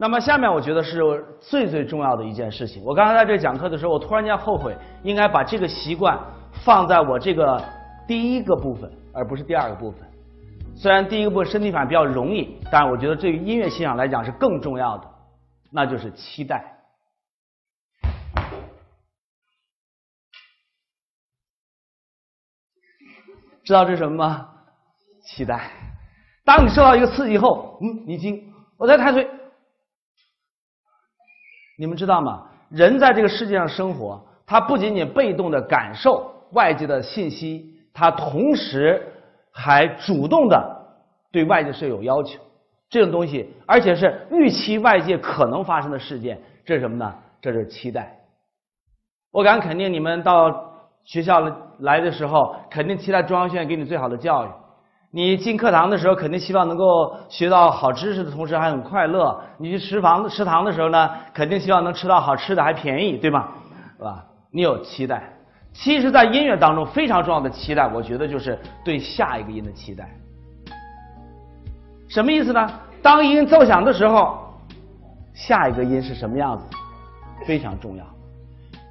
那么下面我觉得是最重要的一件事情。我刚才在这讲课的时候，我突然间后悔应该把这个习惯放在我这个第一个部分，而不是第二个部分。虽然第一个部分身体反应比较容易，但我觉得对于音乐欣赏来讲是更重要的，那就是期待。 知道这是什么吗？期待。当你受到一个刺激后，你已经，我在抬腿。你们知道吗？人在这个世界上生活，他不仅仅被动的感受外界的信息，他同时还主动的对外界是有要求。这种东西，而且是预期外界可能发生的事件，这是什么呢？这是期待。我敢肯定，你们到学校了。 来的时候，肯定期待中央学院给你最好的教育。你进课堂的时候，肯定希望能够学到好知识的同时还很快乐。你去食堂的时候呢，肯定希望能吃到好吃的还便宜，对吗？是吧？你有期待。其实，在音乐当中非常重要的期待，我觉得就是对下一个音的期待。什么意思呢？当一个音奏响的时候，下一个音是什么样子，非常重要。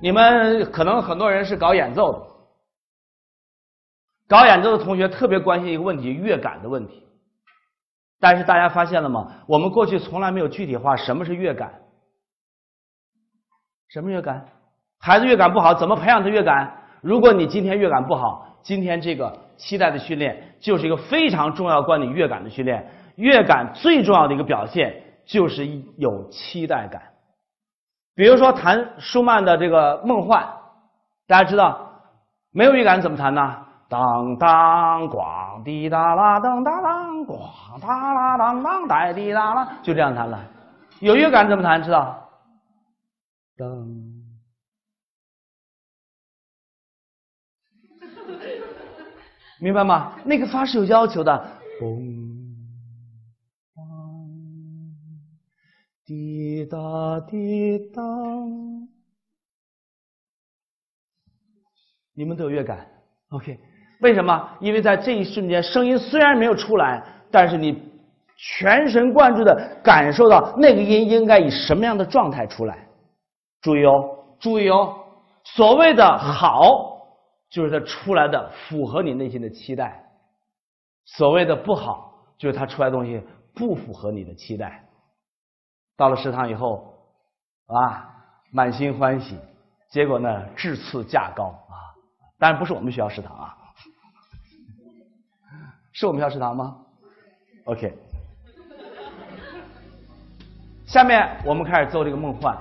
你们可能很多人是搞演奏的。 搞演奏的同学特别关心一个问题，乐感的问题。但是大家发现了吗？我们过去从来没有具体化什么是乐感。什么乐感？孩子乐感不好，怎么培养他乐感？如果你今天乐感不好，今天这个期待的训练就是一个非常重要关于乐感的训练。乐感最重要的一个表现就是有期待感。比如说弹舒曼的这个《梦幻》，大家知道没有乐感怎么弹呢？ 当当咣滴哒啦，当当当咣哒啦，当当哒滴哒啦，就这样弹了。有乐感怎么弹？知道？当。明白吗？那个发是有要求的。嘣，当，滴答滴当。你们都有乐感 ？OK。 为什么？因为在这一瞬间，声音虽然没有出来，但是你全神贯注的感受到那个音应该以什么样的状态出来。注意哦，注意哦！所谓的好，就是它出来的符合你内心的期待；所谓的不好，就是它出来的东西不符合你的期待。到了食堂以后，啊，满心欢喜，结果呢，质次价高啊！当然不是我们学校食堂啊。 是我们校食堂吗 ？OK。下面我们开始奏这个《梦幻》。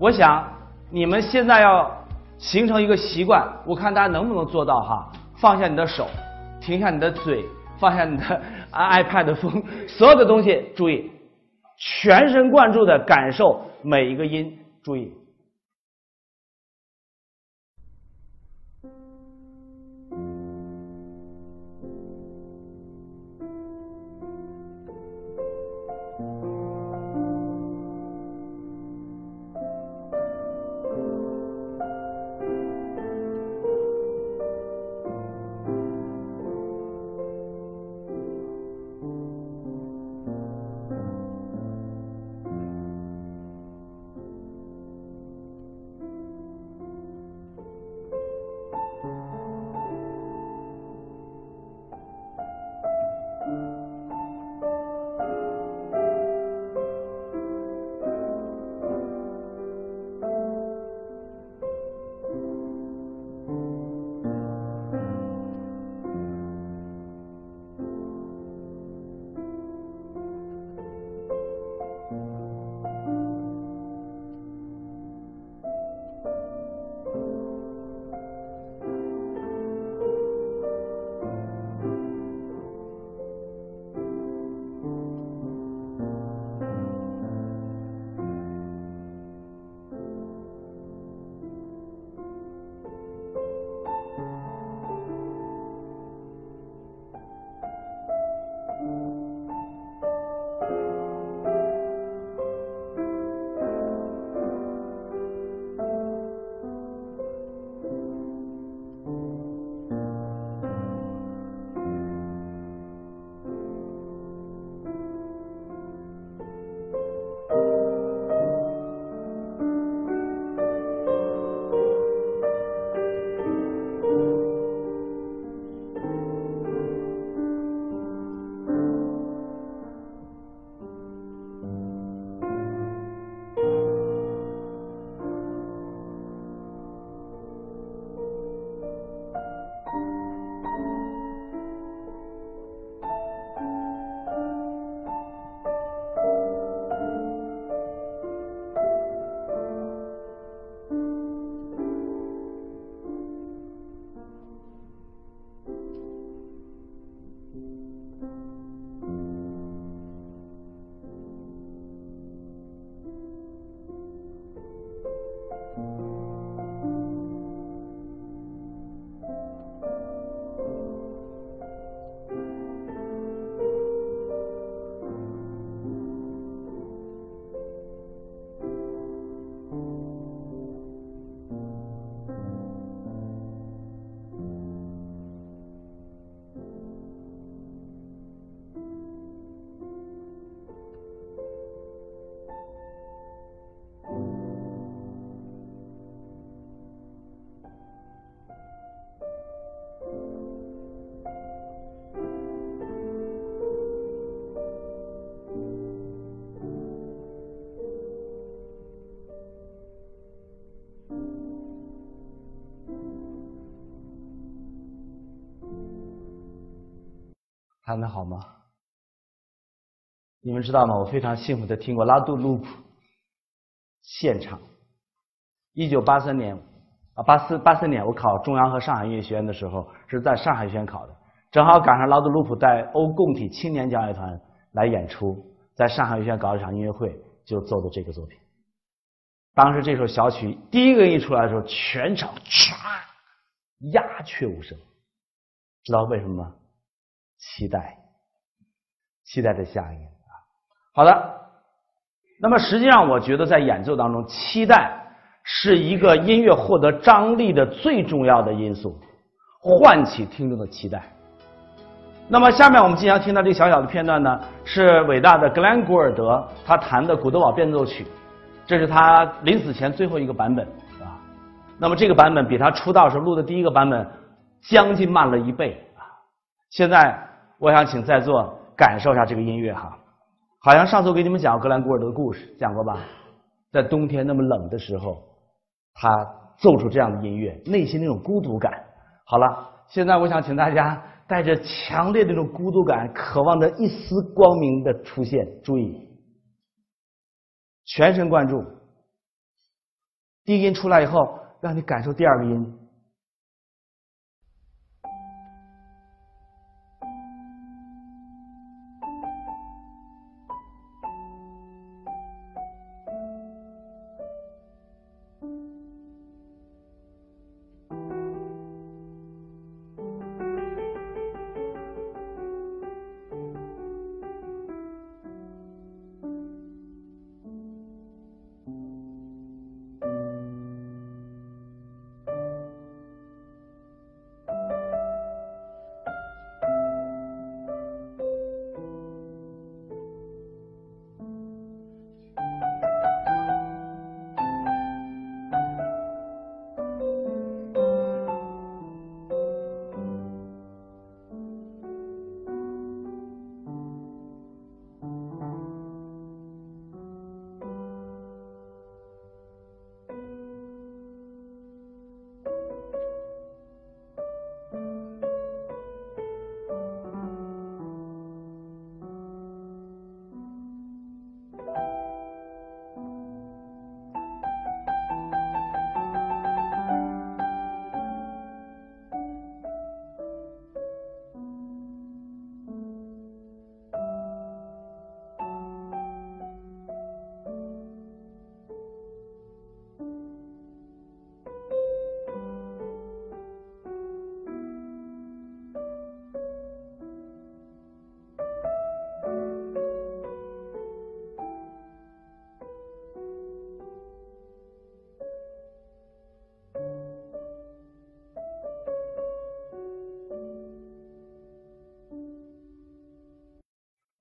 我想你们现在要形成一个习惯，我看大家能不能做到哈？放下你的手，停下你的嘴，放下你的 iPad 的风，所有的东西，注意，全神贯注的感受每一个音，注意。弹得好吗？你们知道吗？我非常幸福的听过拉杜鲁普现场。1983年啊，84年我考中央和上海音乐学院的时候，是在上海学院考的，正好赶上拉杜鲁普带欧共体青年交响乐团来演出，在上海学院搞了一场音乐会，就奏的这个作品。当时这首小曲第一个一出来的时候，全场唰鸦雀无声，知道为什么吗？期待着下一个啊。好的，那么实际上我觉得在演奏当中，期待是一个音乐获得张力的最重要的因素，唤起听众的期待。那么下面我们即将听到这个小小的片段呢，是伟大的格兰古尔德他弹的古德堡变奏曲，这是他临死前最后一个版本啊。那么这个版本比他出道时录的第一个版本将近慢了1倍啊。现在我想请在座感受一下这个音乐哈。好像上次我给你们讲格兰古尔德的故事，讲过吧？在冬天那么冷的时候，他奏出这样的音乐，内心那种孤独感。好了，现在我想请大家带着强烈的那种孤独感，渴望着一丝光明的出现。注意，全神贯注。第一个音出来以后，让你感受第二个音。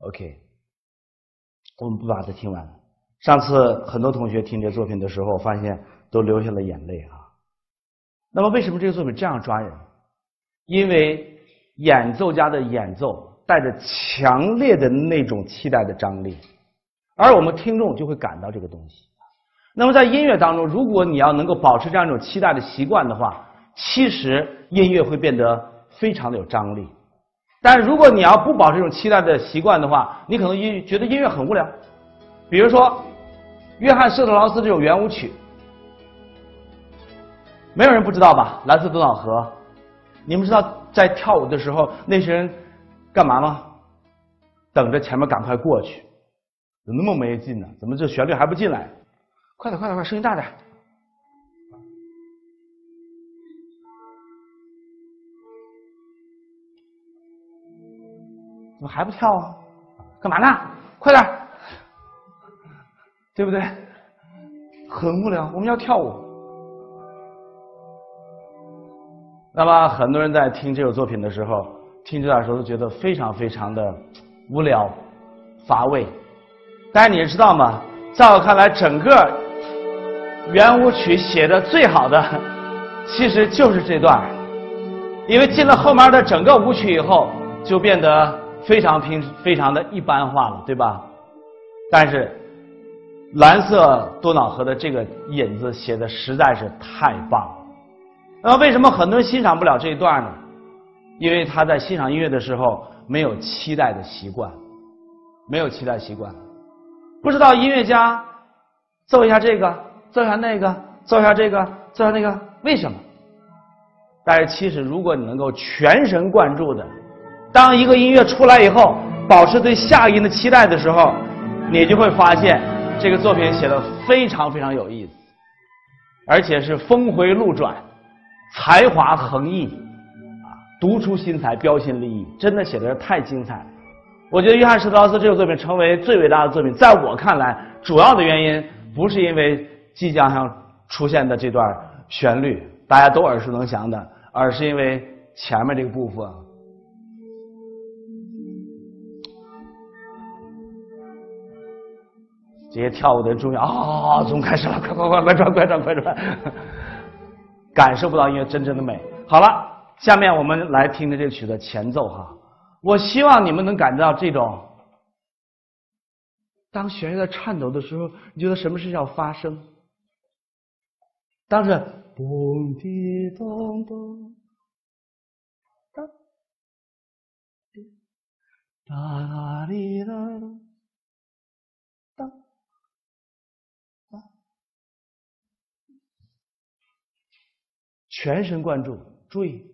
OK， 我们不把它听完了。上次很多同学听这作品的时候，发现都流下了眼泪啊。那么为什么这个作品这样抓人？因为演奏家的演奏带着强烈的那种期待的张力，而我们听众就会感到这个东西。那么在音乐当中，如果你要能够保持这样一种期待的习惯的话，其实音乐会变得非常的有张力。但是如果你要不保持这种期待的习惯的话，你可能觉得音乐很无聊。比如说，约翰施特劳斯这首圆舞曲，没有人不知道吧？蓝色多瑙河，你们知道在跳舞的时候那些人干嘛吗？等着前面赶快过去，怎么那么没劲呢？怎么这旋律还不进来？快点，快点，快，声音大点！怎么还不跳啊？干嘛呢？快点，对不对？很无聊，我们要跳舞。那么很多人在听这首作品的时候，听这段时候都觉得非常非常的无聊、乏味。但是你知道吗？在我看来，整个圆舞曲写的最好的，其实就是这段，因为进了后面的整个舞曲以后，就变得非常的一般化了，对吧？但是蓝色多瑙河的这个引子写的实在是太棒了。那为什么很多人欣赏不了这一段呢？因为他在欣赏音乐的时候没有期待的习惯，没有期待习惯，不知道音乐家奏一下这个，奏一下那个，奏一下这个，奏一下那个，为什么？但是其实如果你能够全神贯注的，当一个音乐出来以后，保持对下音的期待的时候，你就会发现这个作品写得非常非常有意思，而且是峰回路转，才华横溢，独出心裁，标新立异，真的写得太精彩了。我觉得约翰施特劳斯这个作品成为最伟大的作品，在我看来，主要的原因不是因为即将要出现的这段旋律大家都耳熟能详的，而是因为前面这个部分。这些跳舞的人注意啊，总开始了，快快快，快转快转快转，感受不到音乐真正的美。好了，下面我们来听听这曲的前奏哈。我希望你们能感觉到这种，当弦乐在颤抖的时候，你觉得什么事情要发生？当时咚滴咚咚，哒哒哩哒。全神贯注，注意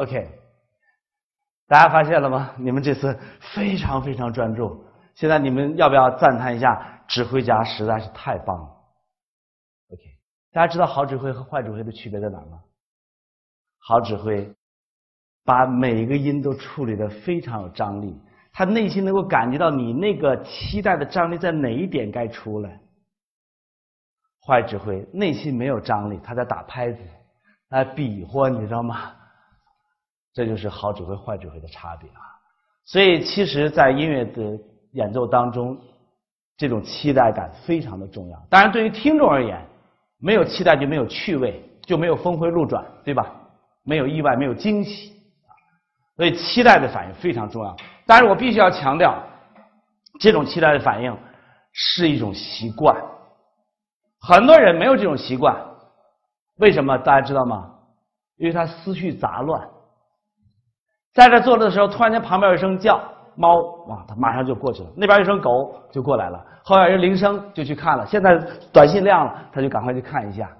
，OK， 大家发现了吗？你们这次非常非常专注。现在你们要不要赞叹一下指挥家实在是太棒了 ？OK， 大家知道好指挥和坏指挥的区别在哪吗？好指挥把每一个音都处理得非常有张力，他内心能够感觉到你那个期待的张力在哪一点该出来。坏指挥内心没有张力，他在打拍子，他比划，你知道吗？这就是好指挥、坏指挥的差别啊！所以，其实，在音乐的演奏当中，这种期待感非常的重要。当然，对于听众而言，没有期待就没有趣味，就没有峰回路转，对吧？没有意外，没有惊喜，所以期待的反应非常重要。当然，我必须要强调，这种期待的反应是一种习惯。很多人没有这种习惯，为什么？大家知道吗？因为他思绪杂乱。在这坐着的时候，突然间旁边有一声叫，猫啊，它马上就过去了；那边一声狗就过来了，后边人铃声就去看了。现在短信亮了，他就赶快去看一下。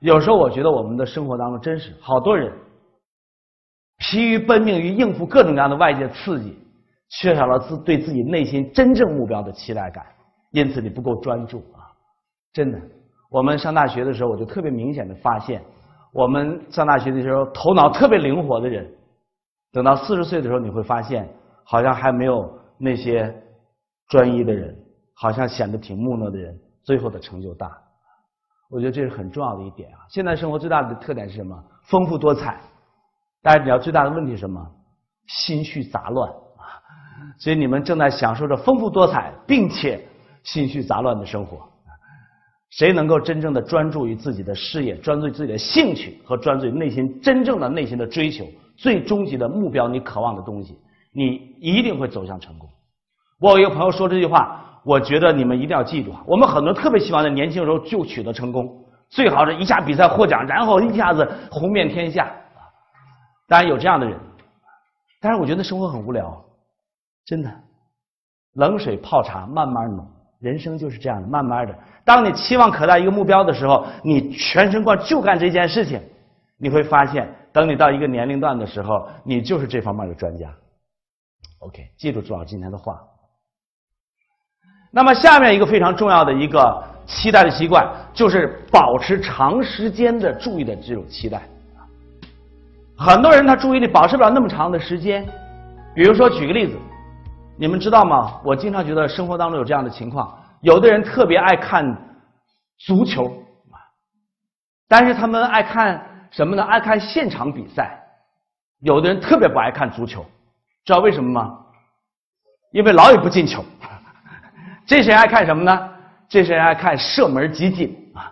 有时候我觉得我们的生活当中真是好多人疲于奔命于应付各种各样的外界刺激，缺少了对自己内心真正目标的期待感，因此你不够专注啊！真的，我们上大学的时候，我就特别明显的发现，我们上大学的时候头脑特别灵活的人，等到40岁的时候，你会发现好像还没有那些专一的人，好像显得挺木讷的人，最后的成就大。我觉得这是很重要的一点啊！现在生活最大的特点是什么？丰富多彩。但是你要最大的问题是什么？心绪杂乱啊！所以你们正在享受着丰富多彩并且心绪杂乱的生活。谁能够真正的专注于自己的事业，专注于自己的兴趣和专注于内心真正的内心的追求，最终极的目标，你渴望的东西，你一定会走向成功。我有一个朋友说这句话，我觉得你们一定要记住啊！我们很多人特别希望在年轻的时候就取得成功，最好是一下比赛获奖，然后一下子红遍天下。当然有这样的人，但是我觉得生活很无聊，真的。冷水泡茶，慢慢浓，人生就是这样的，慢慢的。当你期望可待一个目标的时候，你全神贯就干这件事情，你会发现，等你到一个年龄段的时候，你就是这方面的专家。OK， 记住朱老师今天的话。那么下面一个非常重要的一个期待的习惯，就是保持长时间的注意的这种期待。很多人他注意力保持不了那么长的时间，比如说举个例子，你们知道吗？我经常觉得生活当中有这样的情况，有的人特别爱看足球，但是他们爱看什么呢？爱看现场比赛。有的人特别不爱看足球，知道为什么吗？因为老也不进球。这些人爱看什么呢？这些人爱看射门集锦啊，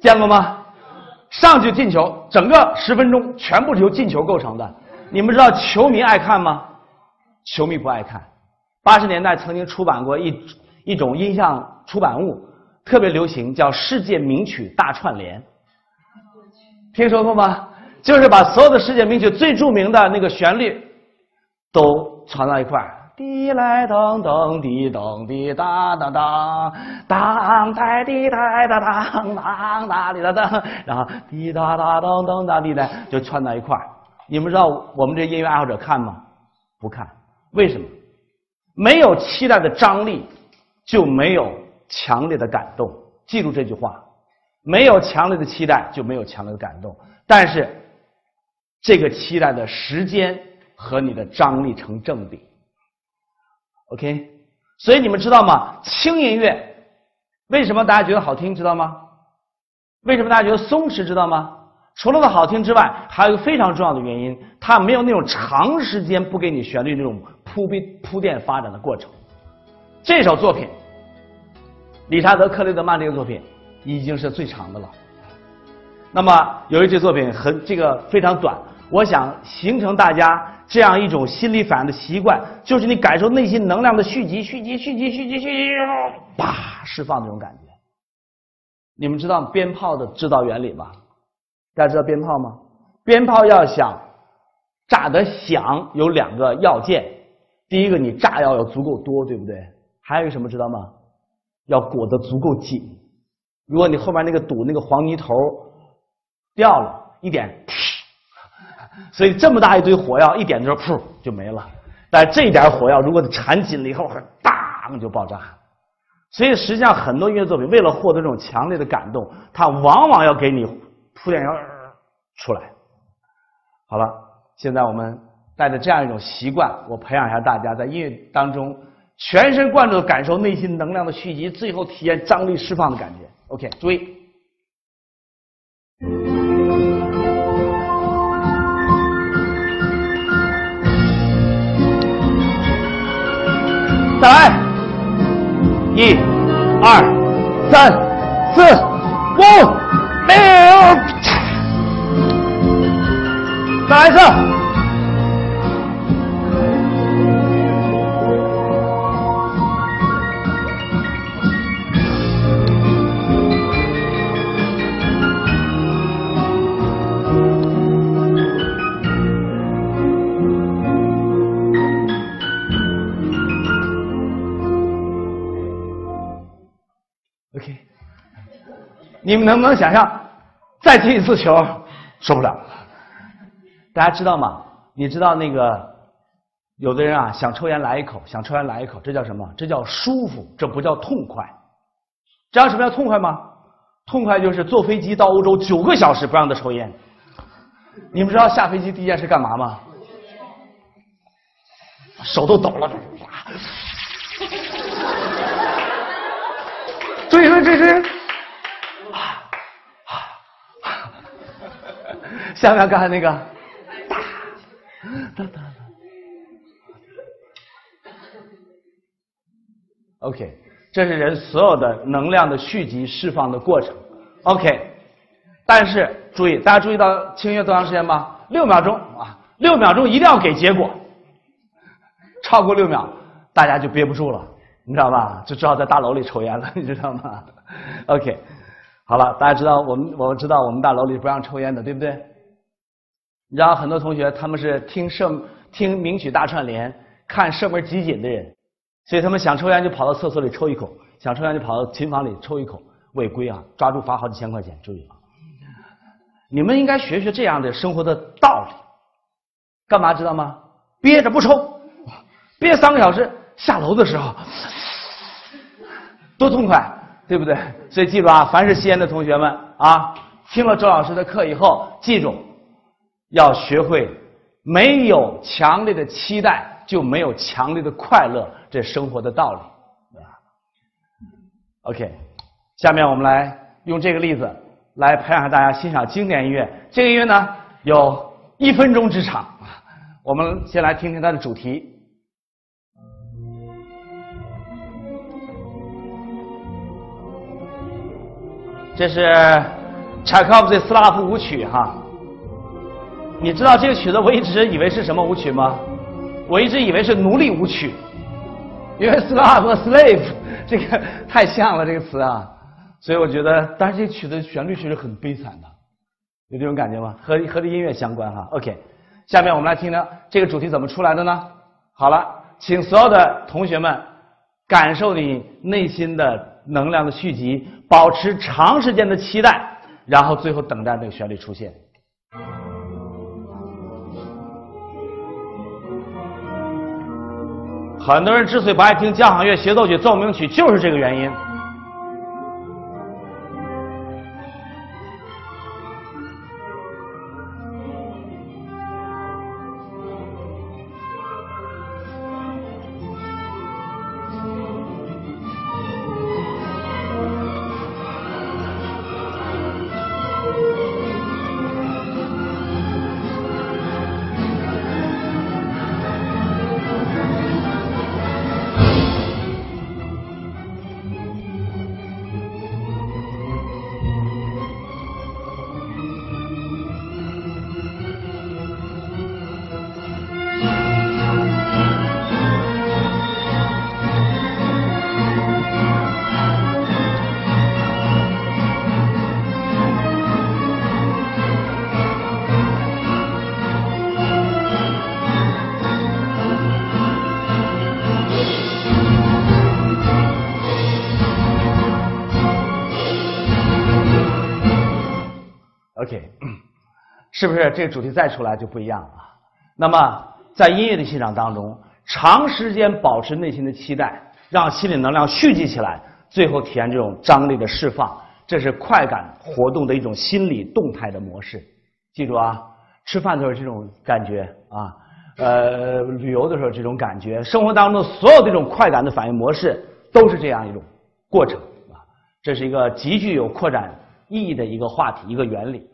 见过吗？上去进球，整个10分钟全部是由进球构成的。你们知道球迷爱看吗？球迷不爱看。80年代曾经出版过一种音像出版物，特别流行，叫《世界名曲大串联》，听说过吗？就是把所有的世界名曲最著名的那个旋律都传到一块儿。滴来噔噔滴噔滴哒哒哒，当哒滴哒哒当当哒滴哒哒，然后滴哒哒噔噔哒滴哒，就串到一块儿。你们知道我们这音乐爱好者看吗？不看。为什么？没有期待的张力，就没有强烈的感动。记住这句话：没有强烈的期待，就没有强烈的感动。但是，这个期待的时间和你的张力成正比。OK， 所以你们知道吗？轻音乐为什么大家觉得好听，知道吗？为什么大家觉得松弛，知道吗？除了它好听之外，还有一个非常重要的原因，它没有那种长时间不给你旋律那种铺垫发展的过程。这首作品，理查德·克雷德曼这个作品已经是最长的了。那么由于这作品非常短，我想形成大家这样一种心理反应的习惯，就是你感受内心能量的蓄积，啪释放那种感觉。你们知道鞭炮的制造原理吗？大家知道鞭炮吗？鞭炮要想炸得响，有2个要件，第一个你炸药要足够多，对不对？还有一个什么知道吗？要裹得足够紧。如果你后面那个堵那个黄泥头掉了一点，所以这么大一堆火药，一点的时候噗就没了。但这一点火药，如果缠紧了以后，当就爆炸。所以实际上很多音乐作品为了获得这种强烈的感动，它往往要给你铺垫出来。好了，现在我们带着这样一种习惯，我培养一下大家在音乐当中全神贯注地感受内心能量的蓄积，最后体验张力释放的感觉。OK， 注意。再来，1、2、3、4、5、6，再来一次。你们能不能想象再踢一次球？受不了。大家知道吗？你知道那个有的人啊，想抽烟来一口，想抽烟来一口，这叫什么？这叫舒服，这不叫痛快。知道什么叫痛快吗？痛快就是坐飞机到欧洲9个小时不让他抽烟。你们知道下飞机第一件事干嘛吗？手都抖了。所以说这是下面刚才那个OK， 这是人所有的能量的蓄积释放的过程。OK， 但是注意，大家注意到清音乐多长时间吗？6秒钟啊，6秒钟一定要给结果，超过6秒大家就憋不住了，你知道吧？就只好在大楼里抽烟了，你知道吗 ？OK， 好了，大家知道我们知道我们大楼里不让抽烟的，对不对？然后很多同学他们是听名曲大串联、看射门集锦的人，所以他们想抽烟就跑到厕所里抽一口，想抽烟就跑到琴房里抽一口，违规啊，抓住罚好几千块钱，注意啊！你们应该学学这样的生活的道理，干嘛知道吗？憋着不抽，憋3个小时。下楼的时候多痛快，对不对？所以记住啊，凡是吸烟的同学们啊，听了周老师的课以后，记住要学会，没有强烈的期待就没有强烈的快乐，这是生活的道理，对吧 ？OK， 下面我们来用这个例子来培养大家欣赏经典音乐。这个音乐呢有1分钟之长，我们先来听听它的主题。这是柴可夫斯基斯拉夫舞曲哈，你知道这个曲子我一直以为是什么舞曲吗？我一直以为是奴隶舞曲，因为 slav 和 slave 这个太像了这个词啊，所以我觉得，但是这曲的旋律其实很悲惨的，有这种感觉吗？和这音乐相关哈。OK， 下面我们来听听这个主题怎么出来的呢？好了，请所有的同学们感受你内心的能量的蓄积，保持长时间的期待，然后最后等待那个旋律出现。很多人之所以不爱听交响乐协奏曲奏鸣曲，就是这个原因。是不是这个主题再出来就不一样了？那么在音乐的欣赏当中，长时间保持内心的期待，让心理能量蓄积起来，最后体验这种张力的释放，这是快感活动的一种心理动态的模式。记住啊，吃饭的时候这种感觉啊，旅游的时候这种感觉，生活当中所有这种快感的反应模式都是这样一种过程啊。这是一个极具有扩展意义的一个话题，一个原理。